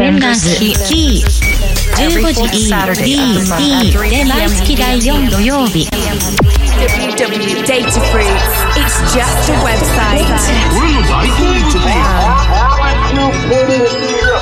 日15時、出毎月第4土曜日。www.datafreaks.It's just a website. We're likely to be hard.